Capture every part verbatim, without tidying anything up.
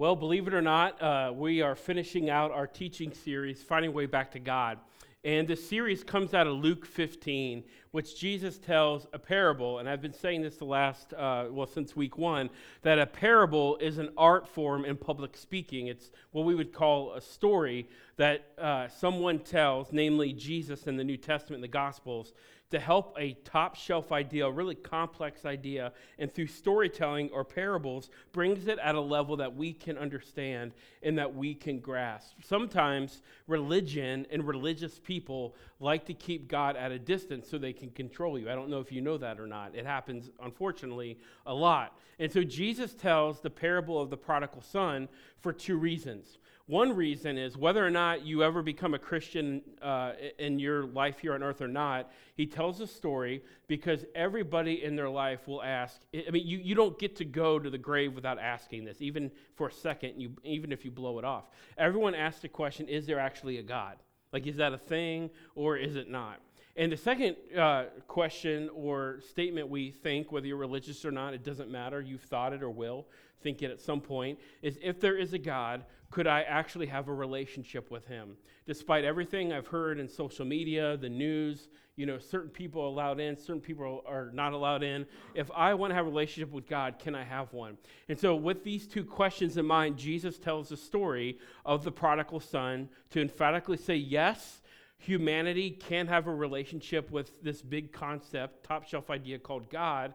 Well, believe it or not, uh, we are finishing out our teaching series, Finding a Way Back to God. And this series comes out of Luke fifteen, which Jesus tells a parable. And I've been saying this the last, uh, well, since week one, that a parable is an art form in public speaking. It's what we would call a story that uh, someone tells, namely Jesus in the New Testament and the Gospels, to help a top-shelf idea, a really complex idea, and through storytelling or parables, brings it at a level that we can understand and that we can grasp. Sometimes religion and religious people like to keep God at a distance so they can control you. I don't know if you know that or not. It happens, unfortunately, a lot. And so Jesus tells the parable of the prodigal son for two reasons. One reason is whether or not you ever become a Christian uh, in your life here on earth or not, he tells a story because everybody in their life will ask. I mean, you, you don't get to go to the grave without asking this, even for a second, you, even if you blow it off. Everyone asks the question, is there actually a God? Like, is that a thing or is it not? And the second uh, question or statement we think, whether you're religious or not, it doesn't matter, you've thought it or will think it at some point, is if there is a God, could I actually have a relationship with him? Despite everything I've heard in social media, the news, you know, certain people are allowed in, certain people are not allowed in. If I want to have a relationship with God, can I have one? And so with these two questions in mind, Jesus tells the story of the prodigal son to emphatically say yes, humanity can have a relationship with this big concept, top shelf idea called God,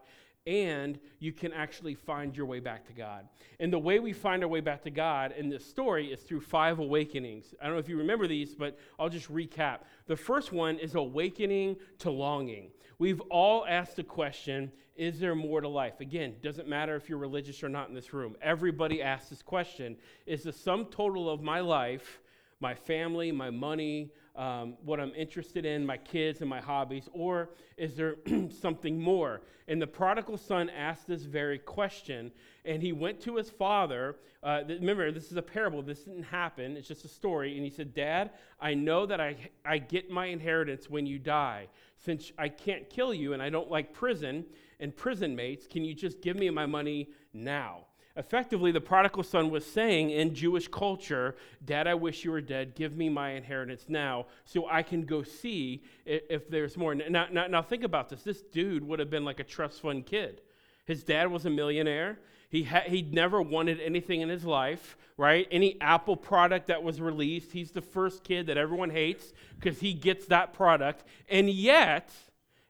and you can actually find your way back to God. And the way we find our way back to God in this story is through five awakenings. I don't know if you remember these, but I'll just recap. The first one is awakening to longing. We've all asked the question, is there more to life? Again, doesn't matter if you're religious or not in this room. Everybody asks this question. Is the sum total of my life, my family, my money, Um, what I'm interested in, my kids and my hobbies, or is there something more? And the prodigal son asked this very question, and he went to his father. Uh, th- remember, this is a parable. This didn't happen. It's just a story. And he said, Dad, I know that I, I get my inheritance when you die. Since I can't kill you and I don't like prison and prison mates, can you just give me my money now? Effectively, the prodigal son was saying in Jewish culture, Dad, I wish you were dead. Give me my inheritance now so I can go see if, if there's more. Now, now, now think about this. This dude would have been like a trust fund kid. His dad was a millionaire. He ha- he never wanted anything in his life, right? Any Apple product that was released, he's the first kid that everyone hates because he gets that product. And yet,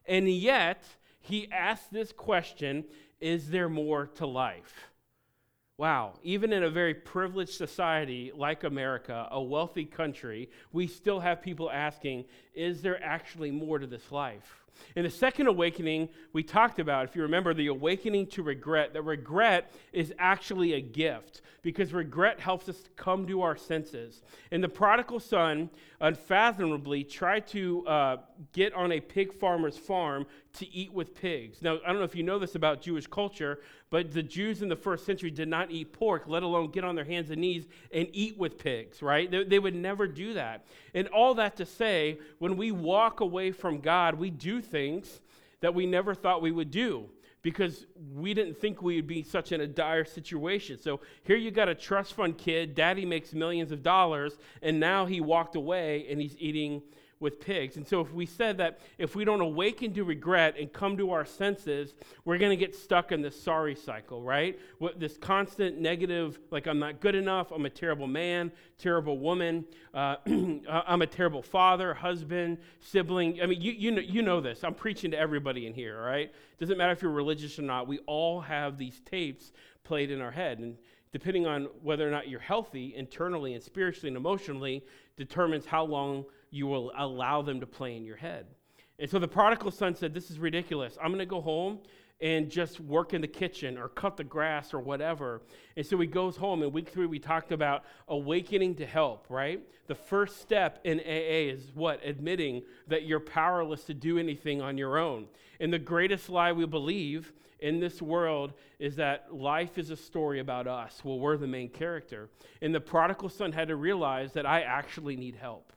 and yet, he asked this question, is there more to life? Wow, even in a very privileged society like America, a wealthy country, we still have people asking, is there actually more to this life? In the second awakening, we talked about, if you remember, the awakening to regret, that regret is actually a gift because regret helps us come to our senses. And the prodigal son unfathomably tried to uh, get on a pig farmer's farm to eat with pigs. Now, I don't know if you know this about Jewish culture, but the Jews in the first century did not eat pork, let alone get on their hands and knees and eat with pigs, right? They, they would never do that. And all that to say, when we walk away from God, we do things that we never thought we would do because we didn't think we would be such in a dire situation. So here you got a trust fund kid, daddy makes millions of dollars, and now he walked away and he's eating with pigs. And so if we said that if we don't awaken to regret and come to our senses, we're going to get stuck in this sorry cycle, right? What, this constant negative, like I'm not good enough, I'm a terrible man, terrible woman, uh, I'm a terrible father, husband, sibling. I mean, you you know, you know this. I'm preaching to everybody in here, all right? Doesn't matter if you're religious or not. We all have these tapes played in our head. And depending on whether or not you're healthy internally and spiritually and emotionally determines how long you will allow them to play in your head. And so the prodigal son said, this is ridiculous. I'm going to go home and just work in the kitchen or cut the grass or whatever. And so he goes home. In week three, we talked about awakening to help, right? The first step in A A is what? Admitting that you're powerless to do anything on your own. And the greatest lie we believe in this world is that life is a story about us. Well, we're the main character. And the prodigal son had to realize that I actually need help.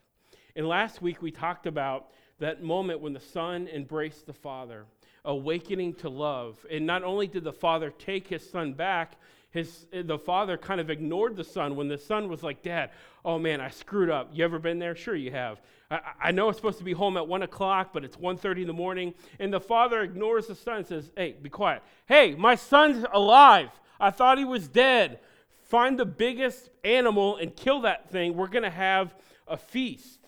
And last week we talked about that moment when the son embraced the father, awakening to love. And not only did the father take his son back, His the father kind of ignored the son when the son was like, Dad, oh man, I screwed up. You ever been there? Sure you have. I, I know it's supposed to be home at one o'clock, but it's one thirty in the morning. And the father ignores the son and says, hey, be quiet. Hey, my son's alive. I thought he was dead. Find the biggest animal and kill that thing. We're going to have a feast.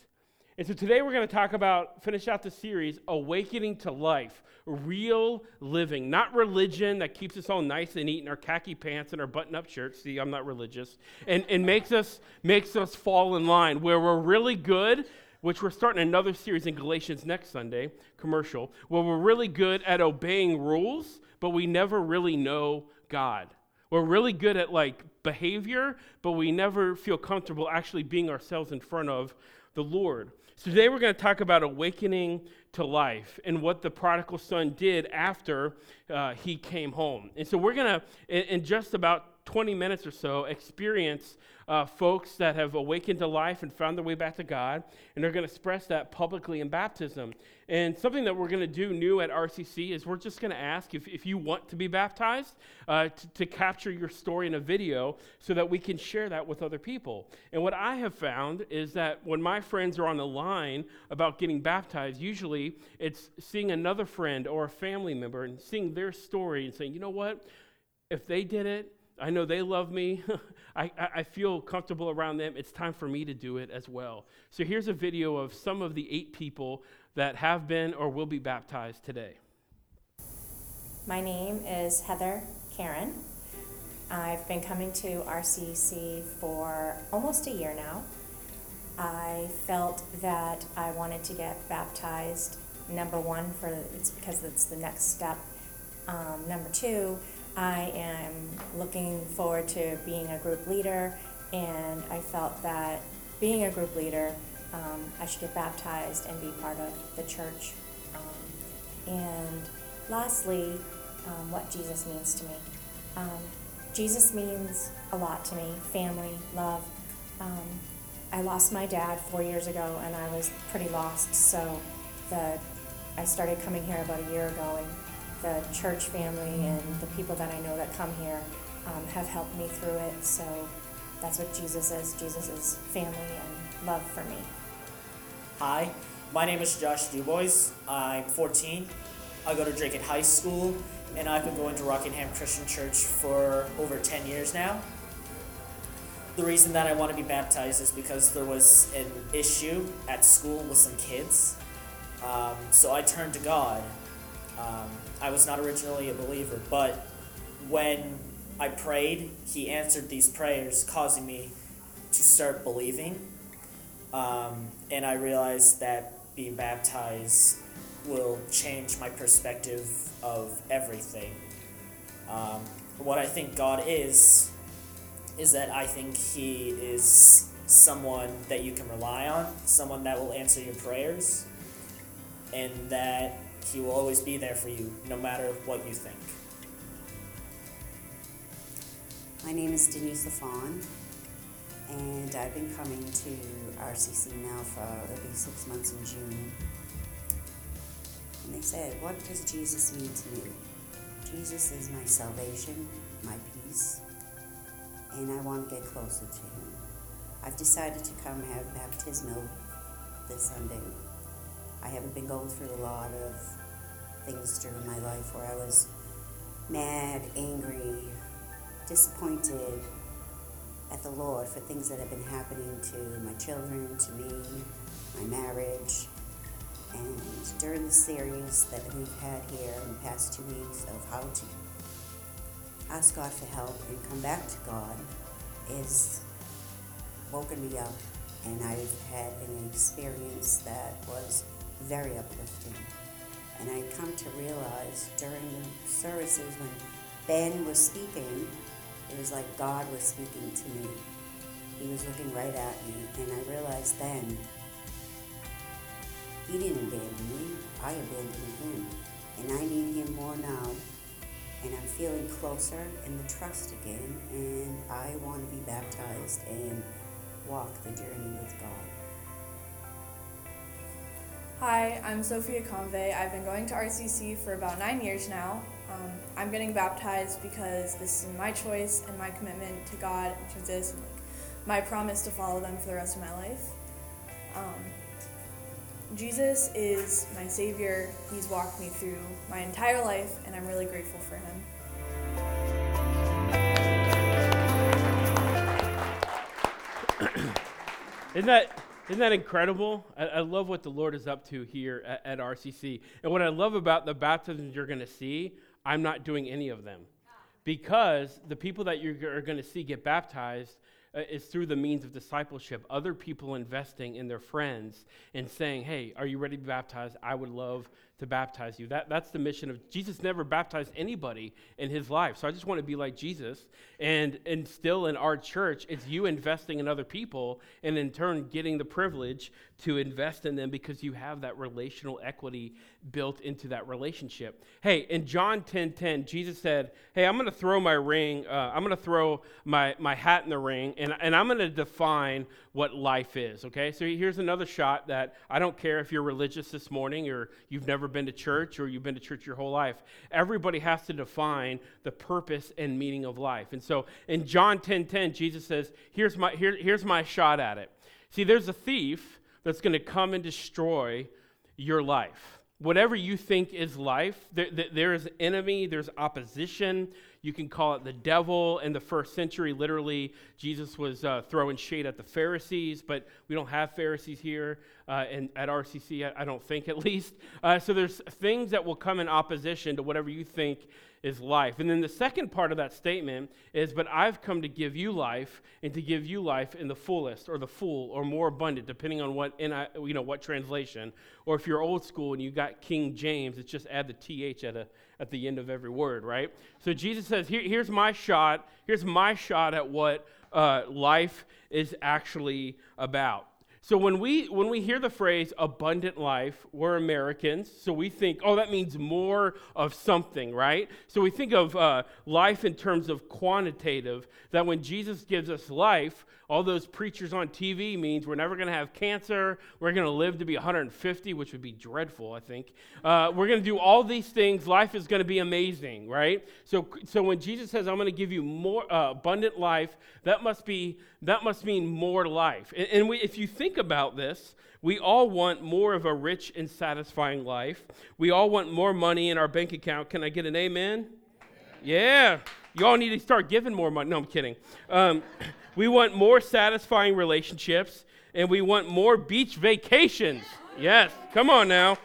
And so today we're going to talk about, finish out the series, Awakening to Life, real living, not religion that keeps us all nice and neat in our khaki pants and our button-up shirts. See, I'm not religious. And and makes us makes us fall in line where we're really good, which we're starting another series in Galatians next Sunday, commercial, where we're really good at obeying rules, but we never really know God. We're really good at like behavior, but we never feel comfortable actually being ourselves in front of the Lord. So today we're going to talk about awakening to life and what the prodigal son did after uh, he came home. And so we're going to, in, in just about twenty minutes or so, experience uh, folks that have awakened to life and found their way back to God, and they're going to express that publicly in baptism. And something that we're going to do new at R C C is we're just going to ask if, if you want to be baptized uh, to, to capture your story in a video so that we can share that with other people. And what I have found is that when my friends are on the line about getting baptized, usually it's seeing another friend or a family member and seeing their story and saying, you know what, if they did it, I know they love me. I, I feel comfortable around them. It's time for me to do it as well. So here's a video of some of the eight people that have been or will be baptized today. My name is Heather Karen. I've been coming to R C C for almost a year now. I felt that I wanted to get baptized, number one, for it's because it's the next step. Um, number two, I am looking forward to being a group leader, and I felt that being a group leader, um, I should get baptized and be part of the church. Um, and lastly, um, what Jesus means to me. Um, Jesus means a lot to me, family, love. Um, I lost my dad four years ago, and I was pretty lost, so the, I started coming here about a year ago, and the church family and the people that I know that come here um, have helped me through it. So that's what Jesus is. Jesus is family and love for me. Hi, my name is Josh Dubois. I'm fourteen. I go to Drakeett High School, and I've been going to Rockingham Christian Church for over ten years now. The reason that I want to be baptized is because there was an issue at school with some kids. Um, so I turned to God. Um, I was not originally a believer, but when I prayed, he answered these prayers, causing me to start believing. Um, and I realized that being baptized will change my perspective of everything. Um, what I think God is, is that I think he is someone that you can rely on, someone that will answer your prayers, and that he will always be there for you, no matter what you think. My name is Denise LaFond, and I've been coming to R C C now for it'll be six months in June. And they said, what does Jesus mean to me? Jesus is my salvation, my peace, and I want to get closer to him. I've decided to come have baptismal this Sunday. I haven't been going through a lot of things during my life where I was mad, angry, disappointed at the Lord for things that have been happening to my children, to me, my marriage. And during the series that we've had here in the past two weeks of how to ask God for help and come back to God has woken me up, and I've had an experience that was very uplifting. And I come to realize during the services when Ben was speaking, it was like God was speaking to me. He was looking right at me, and I realized then, he didn't abandon me, I abandoned him. And I need him more now, and I'm feeling closer in the trust again, and I want to be baptized and walk the journey with God. Hi, I'm Sophia Convey. I've been going to R C C for about nine years now. Um, I'm getting baptized because this is my choice and my commitment to God and Jesus, and like my promise to follow them for the rest of my life. Um, Jesus is my Savior. He's walked me through my entire life, and I'm really grateful for him. Isn't that, isn't that incredible? I, I love what the Lord is up to here at, at R C C. And what I love about the baptisms you're going to see, I'm not doing any of them. Because the people that you are going to see get baptized uh, is through the means of discipleship. Other people investing in their friends and saying, hey, are you ready to be baptized? I would love to baptize you. That That's the mission of Jesus. Never baptized anybody in his life. So I just want to be like Jesus. And, and still in our church, it's you investing in other people and in turn getting the privilege to invest in them because you have that relational equity built into that relationship. Hey, in John ten ten, Jesus said, hey, I'm going to throw my ring, uh, I'm going to throw my, my hat in the ring, and, and I'm going to define what life is, okay? So here's another shot that I don't care if you're religious this morning or you've never been to church or you've been to church your whole life. Everybody has to define the purpose and meaning of life. And so in John ten ten, Jesus says, here's my here, here's my shot at it. See, there's a thief that's going to come and destroy your life. Whatever you think is life, there, there is enemy, there's opposition. You can call it the devil. In the first century, literally, Jesus was uh, throwing shade at the Pharisees, but we don't have Pharisees here uh, and at R C C, I, I don't think at least. Uh, so there's things that will come in opposition to whatever you think is life. And then the second part of that statement is, but I've come to give you life, and to give you life in the fullest, or the full, or more abundant, depending on what in you know what translation. Or if you're old school and you got King James, it's just add the T H at a at the end of every word, right? So Jesus says, Here, here's my shot. Here's my shot at what uh, life is actually about. So when we when we hear the phrase abundant life, we're Americans, so we think, oh, that means more of something, right? So we think of uh, life in terms of quantitative, that when Jesus gives us life, all those preachers on T V means we're never going to have cancer, we're going to live to be one hundred fifty, which would be dreadful, I think. Uh, we're going to do all these things, life is going to be amazing, right? So so when Jesus says, I'm going to give you more uh, abundant life, that must be that must mean more life. And, and we, if you think about this, we all want more of a rich and satisfying life. We all want more money in our bank account. Can I get an amen? Yeah. yeah. You all need to start giving more money. No, I'm kidding. Um, we want more satisfying relationships, and we want more beach vacations. Yes. Come on now.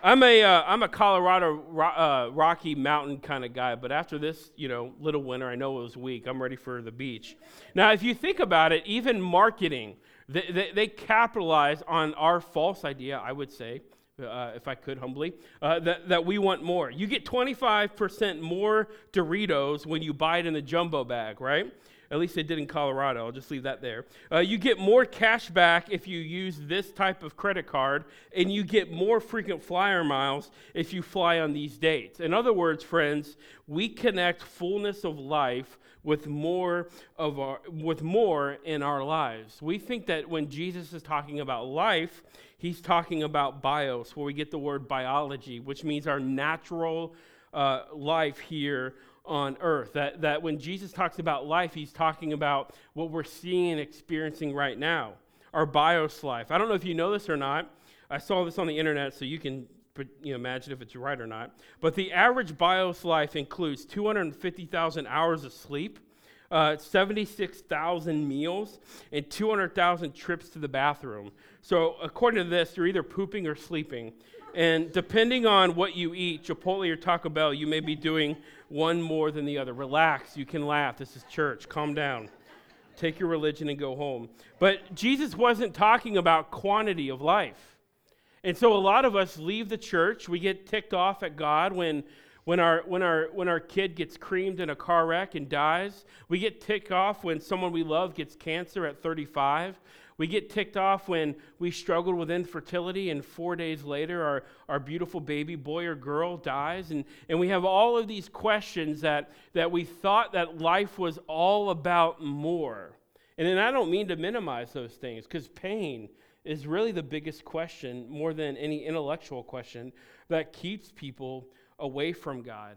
I'm a uh, I'm a Colorado ro- uh, Rocky Mountain kind of guy, but after this, you know, little winter, I know it was weak. I'm ready for the beach. Now, if you think about it, even marketing, They, they, they capitalize on our false idea, I would say, uh, if I could humbly, uh, that, that we want more. You get twenty-five percent more Doritos when you buy it in the jumbo bag, right? At least they did in Colorado. I'll just leave that there. Uh, you get more cash back if you use this type of credit card, and you get more frequent flyer miles if you fly on these dates. In other words, friends, we connect fullness of life with more of our, with more in our lives. We think that when Jesus is talking about life, he's talking about bios, where we get the word biology, which means our natural uh, life here on earth. That, that when Jesus talks about life, he's talking about what we're seeing and experiencing right now, our bios life. I don't know if you know this or not. I saw this on the internet, so you can you know, imagine if it's right or not. But the average bios life includes two hundred fifty thousand hours of sleep, uh, seventy-six thousand meals, and two hundred thousand trips to the bathroom. So according to this, you're either pooping or sleeping. And depending on what you eat, Chipotle or Taco Bell, you may be doing one more than the other. Relax, you can laugh. This is church. Calm down. Take your religion and go home. But Jesus wasn't talking about quantity of life. And so a lot of us leave the church. We get ticked off at God when When our when our when our kid gets creamed in a car wreck and dies. We get ticked off when someone we love gets cancer at thirty-five. We get ticked off when we struggled with infertility and four days later our, our beautiful baby boy or girl dies. And, and we have all of these questions that, that we thought that life was all about more. And then I don't mean to minimize those things, because pain is really the biggest question, more than any intellectual question, that keeps people away from God.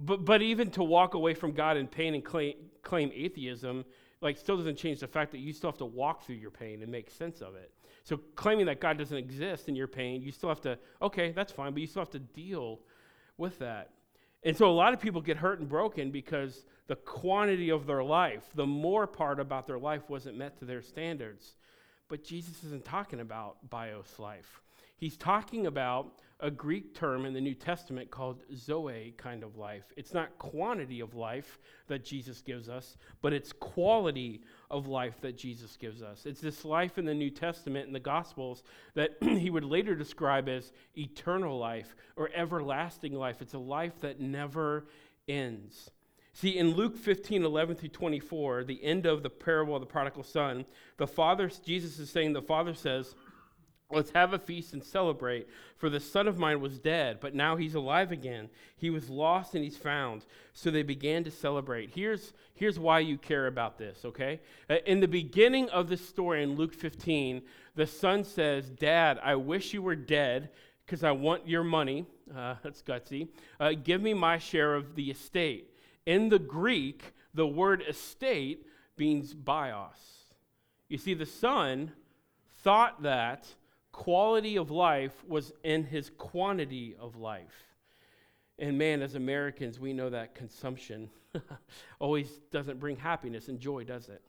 But but even to walk away from God in pain and claim, claim atheism, like, still doesn't change the fact that you still have to walk through your pain and make sense of it. So claiming that God doesn't exist in your pain, you still have to, okay, that's fine, but you still have to deal with that. And so a lot of people get hurt and broken because the quantity of their life, the more part about their life wasn't met to their standards. But Jesus isn't talking about bios life. He's talking about a Greek term in the New Testament called zoe kind of life. It's not quantity of life that Jesus gives us, but it's quality of life that Jesus gives us. It's this life in the New Testament and the Gospels that he would later describe as eternal life or everlasting life. It's a life that never ends. See, in Luke fifteen, eleven through twenty-four, the end of the parable of the prodigal son, the father, Jesus is saying, the father says, "Let's have a feast and celebrate, for the son of mine was dead, but now he's alive again. He was lost and he's found." So they began to celebrate. Here's, here's why you care about this, okay? In the beginning of this story in Luke fifteen, the son says, "Dad, I wish you were dead because I want your money." Uh, that's gutsy. Uh, "give me my share of the estate." In the Greek, the word estate means bios. You see, the son thought that quality of life was in his quantity of life. And man, as Americans, we know that consumption always doesn't bring happiness and joy, does it?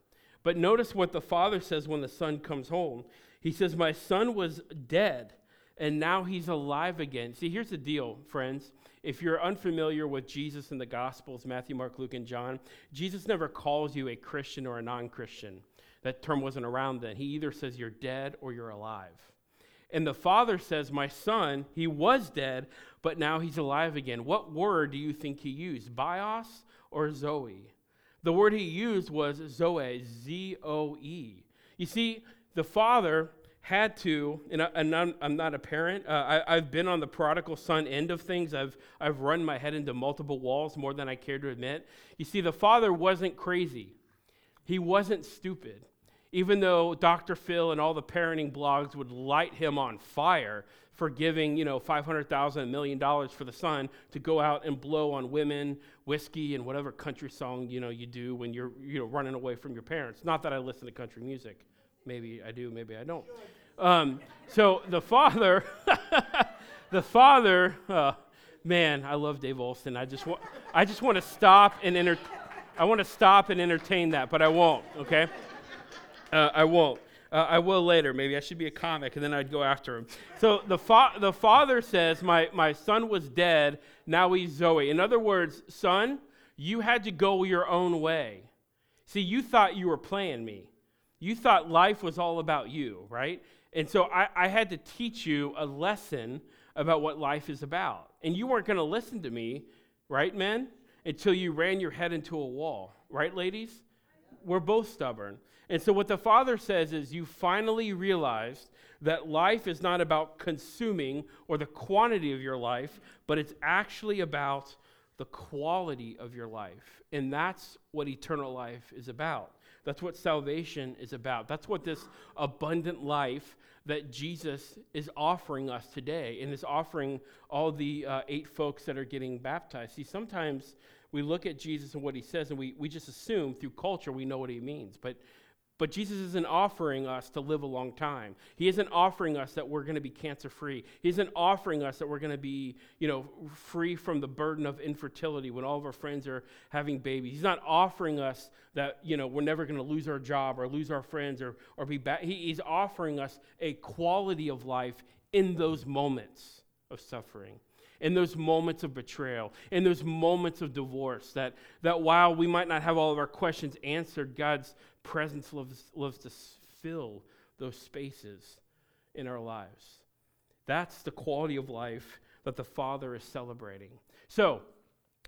But notice what the father says when the son comes home. He says, "My son was dead, and now he's alive again." See, here's the deal, friends. If you're unfamiliar with Jesus and the Gospels, Matthew, Mark, Luke, and John, Jesus never calls you a Christian or a non-Christian. That term wasn't around then. He either says you're dead or you're alive. And the father says, "My son, he was dead, but now he's alive again." What word do you think he used, bios or zoe? The word he used was zoe, Z O E. You see, the father had to, and, I, and I'm, I'm not a parent, uh, I, I've been on the prodigal son end of things. I've, I've run my head into multiple walls more than I care to admit. You see, the father wasn't crazy. He wasn't stupid. Even though Doctor Phil and all the parenting blogs would light him on fire for giving, you know, five hundred thousand dollars, a million dollars for the son to go out and blow on women, whiskey, and whatever country song, you know, you do when you're, you know, running away from your parents. Not that I listen to country music. Maybe I do, maybe I don't. Um, so the father, the father, uh, man, I love Dave Olson. I just want, I just want to stop and enter, I want to stop and entertain that, but I won't, okay? Uh, I won't. Uh, I will later. Maybe I should be a comic, and then I'd go after him. So the, fa- the father says, my, my son was dead, now he's Zoe. In other words, son, you had to go your own way. See, you thought you were playing me. You thought life was all about you, right? And so I, I had to teach you a lesson about what life is about. And you weren't going to listen to me, right, men, until you ran your head into a wall. Right, ladies? We're both stubborn. And so what the father says is, you finally realized that life is not about consuming or the quantity of your life, but it's actually about the quality of your life. And that's what eternal life is about. That's what salvation is about. That's what this abundant life that Jesus is offering us today and is offering all the uh, eight folks that are getting baptized. See, sometimes we look at Jesus and what he says, and we, we just assume through culture we know what he means. But But Jesus isn't offering us to live a long time. He isn't offering us that we're going to be cancer-free. He isn't offering us that we're going to be, you know, free from the burden of infertility when all of our friends are having babies. He's not offering us that, you know, we're never going to lose our job or lose our friends or or be bad. He, he's offering us a quality of life in those moments of suffering, in those moments of betrayal, in those moments of divorce, that that while we might not have all of our questions answered, God's presence loves, loves to fill those spaces in our lives. That's the quality of life that the Father is celebrating. So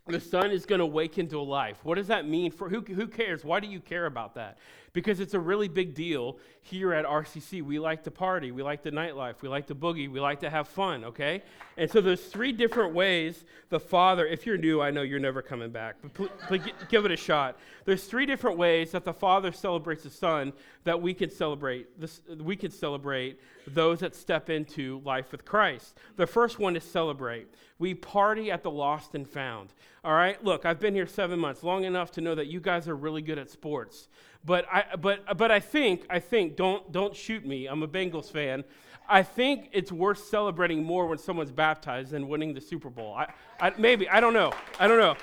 the Son is going to awaken to life. What does that mean? For who, who cares? Why do you care about that? Because it's a really big deal here at R C C. We like to party. We like the nightlife. We like to boogie. We like to have fun, okay? And so there's three different ways the Father, if you're new, I know you're never coming back, but, pl- but g- give it a shot. There's three different ways that the Father celebrates the Son that we can celebrate. This, we can celebrate those that step into life with Christ. The first one is celebrate. We party at the lost and found. All right, look, I've been here seven months, long enough to know that you guys are really good at sports. But I, but, but I think, I think, don't, don't shoot me. I'm a Bengals fan. I think it's worth celebrating more when someone's baptized than winning the Super Bowl. I, I maybe I don't know. I don't know.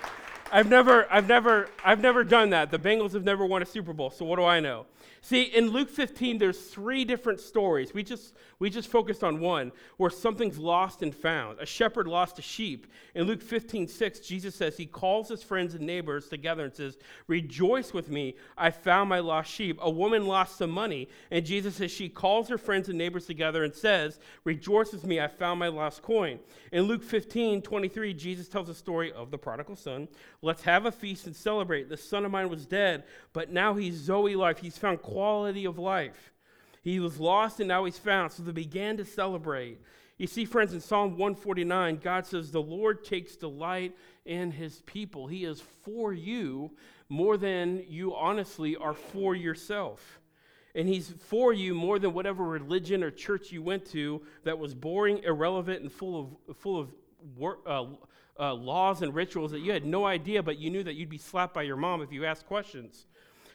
I've never, I've never, I've never done that. The Bengals have never won a Super Bowl, so what do I know? See, in Luke fifteen, there's three different stories. We just, we just focused on one where something's lost and found. A shepherd lost a sheep. In Luke fifteen six, Jesus says he calls his friends and neighbors together and says, "Rejoice with me! I found my lost sheep." A woman lost some money, and Jesus says she calls her friends and neighbors together and says, "Rejoice with me! I found my lost coin." In Luke fifteen twenty-three, Jesus tells the story of the prodigal son. "Let's have a feast and celebrate. The son of mine was dead, but now he's Zoe life. He's found quality of life. He was lost and now he's found." So they began to celebrate. You see, friends, in Psalm one forty-nine, God says, "The Lord takes delight in his people." He is for you more than you honestly are for yourself. And he's for you more than whatever religion or church you went to that was boring, irrelevant, and full of, full of work. Uh, Uh, laws and rituals that you had no idea, but you knew that you'd be slapped by your mom if you asked questions.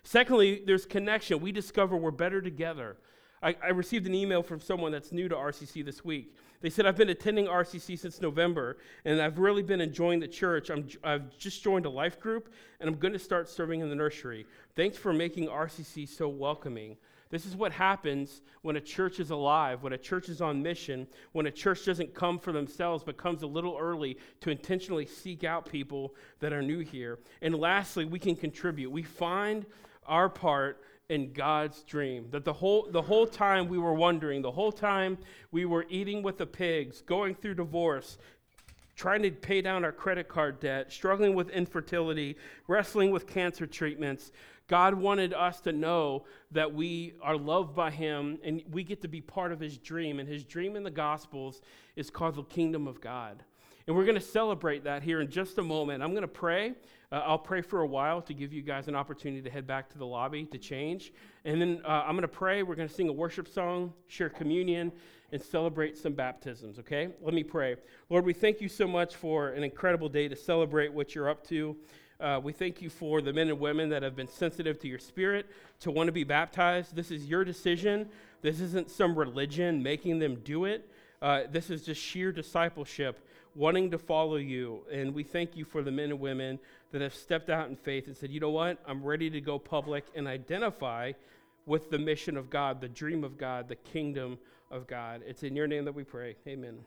Secondly, there's connection. We discover we're better together. I, I received an email from someone that's new to R C C this week. They said, "I've been attending R C C since November, and I've really been enjoying the church. I'm, I've just joined a life group, and I'm going to start serving in the nursery. Thanks for making R C C so welcoming." This is what happens when a church is alive, when a church is on mission, when a church doesn't come for themselves but comes a little early to intentionally seek out people that are new here. And lastly, we can contribute. We find our part in God's dream. That the whole the whole time we were wondering, the whole time we were eating with the pigs, going through divorce, trying to pay down our credit card debt, struggling with infertility, wrestling with cancer treatments, God wanted us to know that we are loved by him and we get to be part of his dream. And his dream in the Gospels is called the Kingdom of God. And we're going to celebrate that here in just a moment. I'm going to pray. Uh, I'll pray for a while to give you guys an opportunity to head back to the lobby to change. And then uh, I'm going to pray. We're going to sing a worship song, share communion, and celebrate some baptisms, okay? Let me pray. Lord, we thank you so much for an incredible day to celebrate what you're up to. Uh, we thank you for the men and women that have been sensitive to your spirit, to want to be baptized. This is your decision. This isn't some religion making them do it. Uh, this is just sheer discipleship, wanting to follow you. And we thank you for the men and women that have stepped out in faith and said, "You know what? I'm ready to go public and identify with the mission of God, the dream of God, the kingdom of God." It's in your name that we pray. Amen.